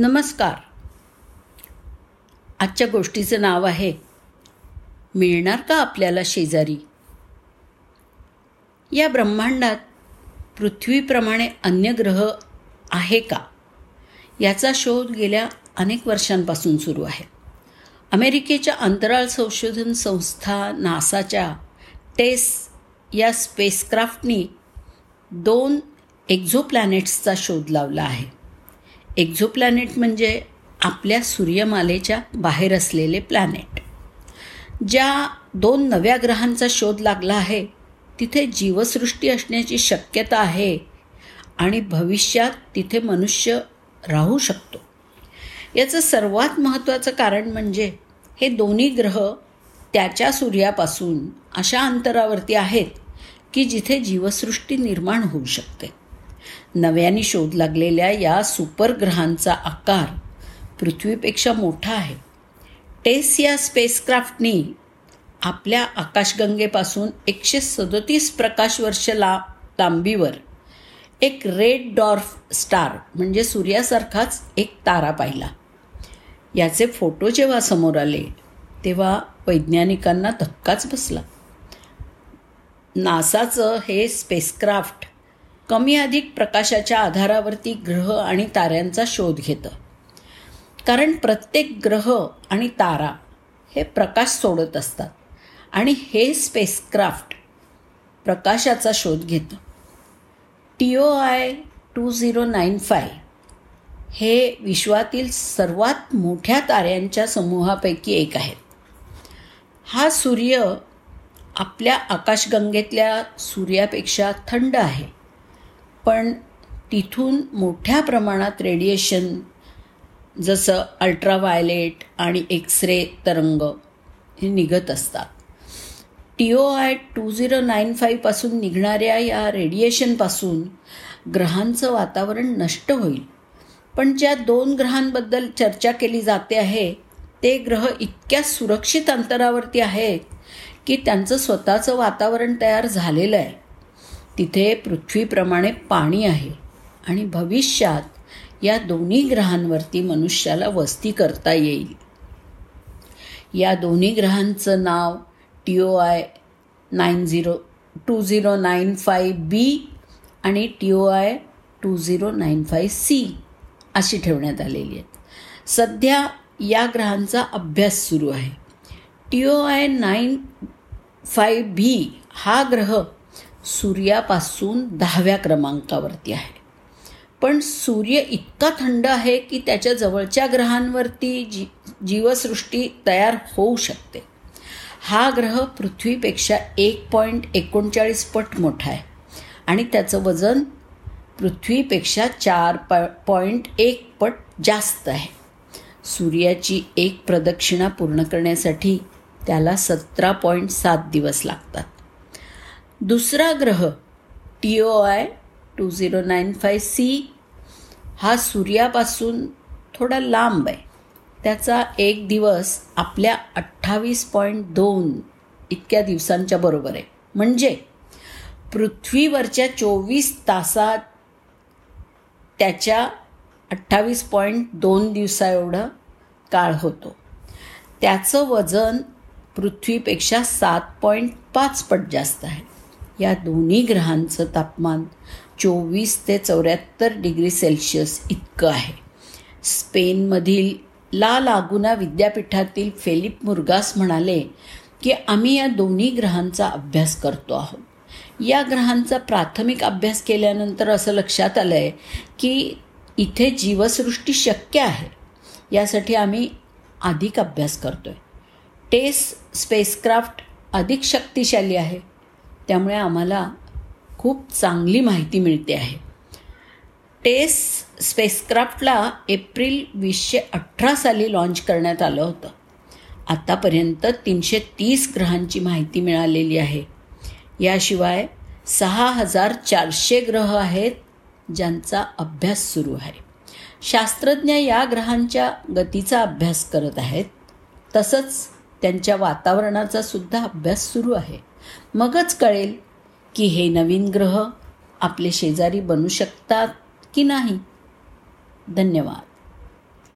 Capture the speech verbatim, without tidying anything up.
नमस्कार. आजच्या गोष्टीचं नाव आहे मिळणार का आपल्याला शेजारी. या ब्रह्मांडात पृथ्वीप्रमाणे अन्य ग्रह आहे का याचा शोध गेल्या अनेक वर्षांपासून सुरू आहे. अमेरिकेच्या अंतराळ संशोधन संस्था नासाच्या टेस या स्पेसक्राफ्टनी दोन एक्झोप्लॅनेट्सचा शोध लावला आहे. एक्झोप्लॅनेट म्हणजे आपल्या सूर्यमालेच्या बाहेर असलेले प्लॅनेट. ज्या दोन नव्या ग्रहांचा शोध लागला आहे तिथे जीवसृष्टी असण्याची शक्यता आहे आणि भविष्यात तिथे मनुष्य राहू शकतो. याचं सर्वात महत्त्वाचं कारण म्हणजे हे दोन्ही ग्रह त्याच्या सूर्यापासून अशा अंतरावरती आहेत की जिथे जीवसृष्टी निर्माण होऊ शकते. नव्याने शोध लागलेल्या या सुपरग्रहांचा आकार पृथ्वीपेक्षा मोठा आहे. टेस या स्पेसक्राफ्टनी आपल्या आकाशगंगेपासून एकशे सदोतीस प्रकाशवर्ष ला लांबीवर एक रेड डॉर्फ स्टार म्हणजे सूर्यासारखाच एक तारा पाहिला. याचे फोटो जेव्हा समोर आले तेव्हा वैज्ञानिकांना धक्काच बसला. नासाचं हे स्पेसक्राफ्ट कमी अधिक प्रकाशाच्या आधारावरती ग्रह आणि ताऱ्यांचा शोध घेतं, कारण प्रत्येक ग्रह आणि तारा हे प्रकाश सोडत असतात आणि हे स्पेसक्राफ्ट प्रकाशाचा शोध घेतं. T O I two zero nine five हे विश्वातील सर्वात मोठ्या ताऱ्यांच्या समूहापैकी एक आहे. हा सूर्य आपल्या आकाशगंगेतल्या सूर्यापेक्षा थंड आहे, पण तिथून मोठ्या प्रमाणात रेडिएशन जसं अल्ट्राव्हायलेट आणि एक्सरे तरंग हे निघत असतात. T O I two zero nine फाईव्हपासून निघणाऱ्या या रेडिएशनपासून ग्रहांचं वातावरण नष्ट होईल, पण ज्या दोन ग्रहांबद्दल चर्चा केली जाते आहे ते ग्रह इतक्या सुरक्षित अंतरावरती आहेत की त्यांचं स्वतःचं वातावरण तयार झालेलं आहे. तिथे पृथ्वीप्रमाणे पाणी आहे आणि भविष्यात या दोन्ही ग्रहांवरती मनुष्याला वस्ती करता येईल. या दोन्ही ग्रहांचं नाव T O I nine zero two zero nine five B आणि T O I two zero nine five C अशी ठेवण्यात आलेली आहेत. सध्या या ग्रहांचा अभ्यास सुरू आहे. T O I nine five B हा ग्रह सूर्यापासून दहाव्या क्रमांकावरती आहे, पण सूर्य इतका थंड आहे की त्याच्या जवळच्या ग्रहांवरती जी जीवसृष्टी तयार होऊ शकते. हा ग्रह पृथ्वीपेक्षा एक पॉईंट एकोणचाळीस पट मोठा आहे आणि त्याचं वजन पृथ्वीपेक्षा चार प पॉईंट एक पट जास्त आहे. सूर्याची एक प्रदक्षिणा पूर्ण करण्यासाठी त्याला सतरा पॉईंट सात दिवस लागतात. दुसरा ग्रह T O I two zero nine five C हा सूर्यापासून थोडा लांब आहे. त्याचा एक दिवस आपल्या अठ्ठावीस पॉईंट दोन इतक्या दिवसांच्या बरोबर आहे, म्हणजे पृथ्वीवरच्या चोवीस तासात त्याच्या अठ्ठावीस पॉईंट दोन दिवसाएवढा काळ होतो. त्याचं वजन पृथ्वीपेक्षा सात पॉईंट पाच पट जास्त आहे. या दोन्ही ग्रहांचं तापमान चोवीस ते चौऱ्याहत्तर डिग्री सेल्शियस इतकं आहे. स्पेनमधील ला लागुना विद्यापीठातील फिलिप मुर्गास म्हणाले की आम्ही या दोन्ही ग्रहांचा अभ्यास करतो आहोत. या ग्रहांचा प्राथमिक अभ्यास केल्यानंतर असं लक्षात आलं आहे की इथे जीवसृष्टी शक्य आहे, यासाठी आम्ही अधिक अभ्यास करतो आहे. टेस स्पेसक्राफ्ट अधिक शक्तिशाली आहे, त्यामुळे आम्हाला खूप चांगली माहिती मिळते आहे. टेस स्पेसक्राफ्टला एप्रिल वीसशे अठरा साली लॉन्च करण्यात आलं होतं. आतापर्यंत तीनशे तीस ग्रहांची माहिती मिळालेली आहे. याशिवाय सहा हजार चारशे ग्रह आहेत ज्यांचा अभ्यास सुरू आहे. शास्त्रज्ञ या ग्रहांच्या गतीचा अभ्यास करत आहेत, तसंच त्यांच्या वातावरणाचा सुद्धा अभ्यास सुरू आहे. मगच कळेल की हे नवीन ग्रह आपले शेजारी बनू शकतात की नाही. धन्यवाद.